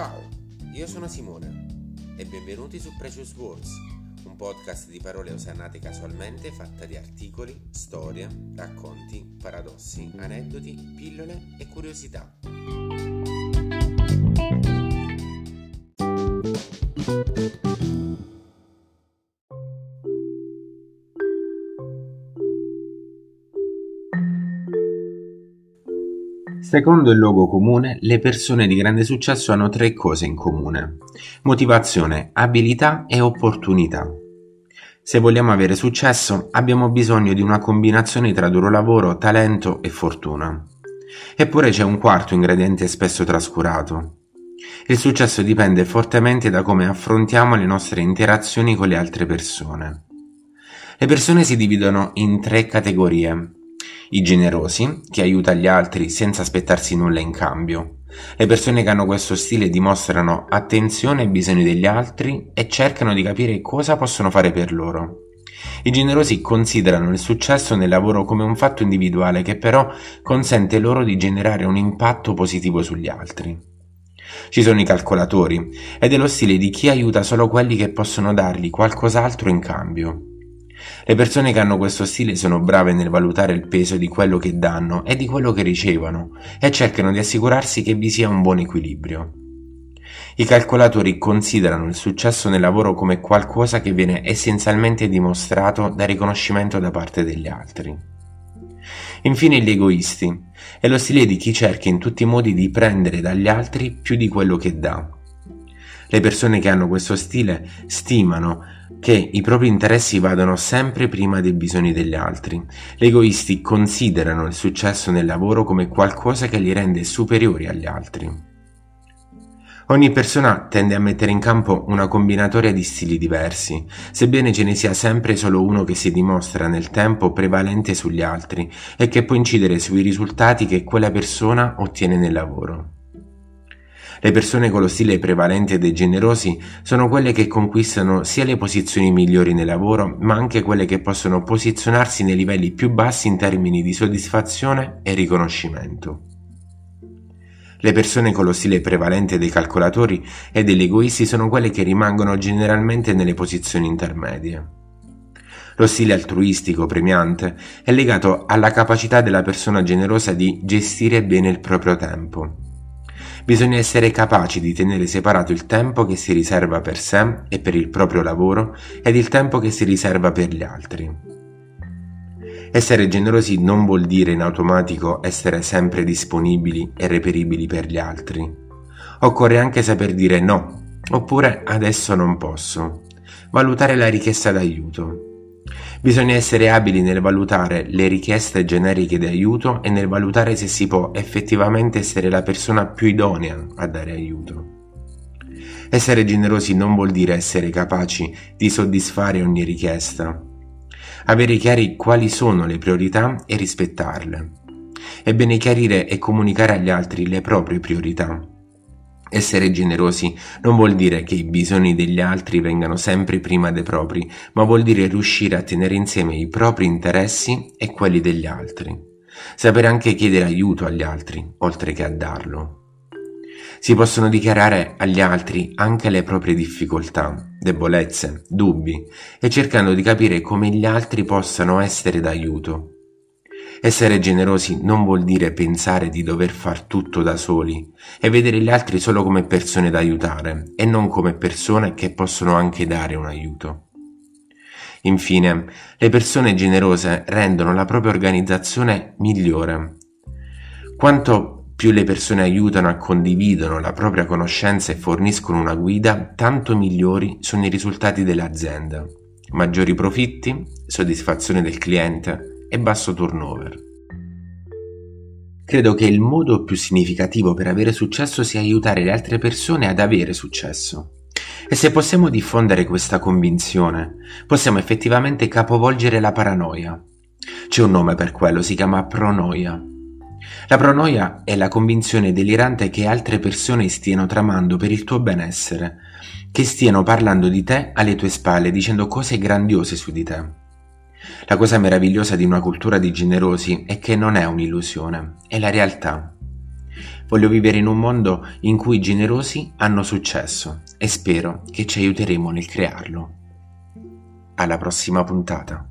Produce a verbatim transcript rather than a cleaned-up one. Ciao, io sono Simone e benvenuti su Precious Words, un podcast di parole osannate casualmente fatta di articoli, storie, racconti, paradossi, aneddoti, pillole e curiosità. Secondo il luogo comune, le persone di grande successo hanno tre cose in comune: motivazione, abilità e opportunità. Se vogliamo avere successo, abbiamo bisogno di una combinazione tra duro lavoro, talento e fortuna. Eppure c'è un quarto ingrediente spesso trascurato. Il successo dipende fortemente da come affrontiamo le nostre interazioni con le altre persone. Le persone si dividono in tre categorie: i generosi, che aiuta gli altri senza aspettarsi nulla in cambio. Le persone che hanno questo stile dimostrano attenzione ai bisogni degli altri e cercano di capire cosa possono fare per loro. I generosi considerano il successo nel lavoro come un fatto individuale che però consente loro di generare un impatto positivo sugli altri. Ci sono i calcolatori, ed è lo stile di chi aiuta solo quelli che possono dargli qualcos'altro in cambio. Le persone che hanno questo stile sono brave nel valutare il peso di quello che danno e di quello che ricevono e cercano di assicurarsi che vi sia un buon equilibrio. I calcolatori considerano il successo nel lavoro come qualcosa che viene essenzialmente dimostrato da riconoscimento da parte degli altri. Infine gli egoisti: è lo stile di chi cerca in tutti i modi di prendere dagli altri più di quello che dà. Le persone che hanno questo stile stimano che i propri interessi vadano sempre prima dei bisogni degli altri. Gli egoisti considerano il successo nel lavoro come qualcosa che li rende superiori agli altri. Ogni persona tende a mettere in campo una combinatoria di stili diversi, sebbene ce ne sia sempre solo uno che si dimostra nel tempo prevalente sugli altri e che può incidere sui risultati che quella persona ottiene nel lavoro. Le persone con lo stile prevalente dei generosi sono quelle che conquistano sia le posizioni migliori nel lavoro, ma anche quelle che possono posizionarsi nei livelli più bassi in termini di soddisfazione e riconoscimento. Le persone con lo stile prevalente dei calcolatori e degli egoisti sono quelle che rimangono generalmente nelle posizioni intermedie. Lo stile altruistico premiante è legato alla capacità della persona generosa di gestire bene il proprio tempo. Bisogna essere capaci di tenere separato il tempo che si riserva per sé e per il proprio lavoro ed il tempo che si riserva per gli altri. Essere generosi non vuol dire in automatico essere sempre disponibili e reperibili per gli altri. Occorre anche saper dire no, oppure adesso non posso, valutare la richiesta d'aiuto. Bisogna essere abili nel valutare le richieste generiche di aiuto e nel valutare se si può effettivamente essere la persona più idonea a dare aiuto. Essere generosi non vuol dire essere capaci di soddisfare ogni richiesta. Avere chiari quali sono le priorità e rispettarle. È bene chiarire e comunicare agli altri le proprie priorità. Essere generosi non vuol dire che i bisogni degli altri vengano sempre prima dei propri, ma vuol dire riuscire a tenere insieme i propri interessi e quelli degli altri. Sapere anche chiedere aiuto agli altri, oltre che a darlo. Si possono dichiarare agli altri anche le proprie difficoltà, debolezze, dubbi, e cercando di capire come gli altri possano essere d'aiuto. Essere generosi non vuol dire pensare di dover far tutto da soli e vedere gli altri solo come persone da aiutare e non come persone che possono anche dare un aiuto. Infine, le persone generose rendono la propria organizzazione migliore. Quanto più le persone aiutano e condividono la propria conoscenza e forniscono una guida, tanto migliori sono i risultati dell'azienda. Maggiori profitti, soddisfazione del cliente e basso turnover. Credo che il modo più significativo per avere successo sia aiutare le altre persone ad avere successo. E se possiamo diffondere questa convinzione, possiamo effettivamente capovolgere la paranoia. C'è un nome per quello, si chiama pronoia. La pronoia è la convinzione delirante che altre persone stiano tramando per il tuo benessere, che stiano parlando di te alle tue spalle, dicendo cose grandiose su di te. La cosa meravigliosa di una cultura di generosi è che non è un'illusione, è la realtà. Voglio vivere in un mondo in cui i generosi hanno successo e spero che ci aiuteremo nel crearlo. Alla prossima puntata.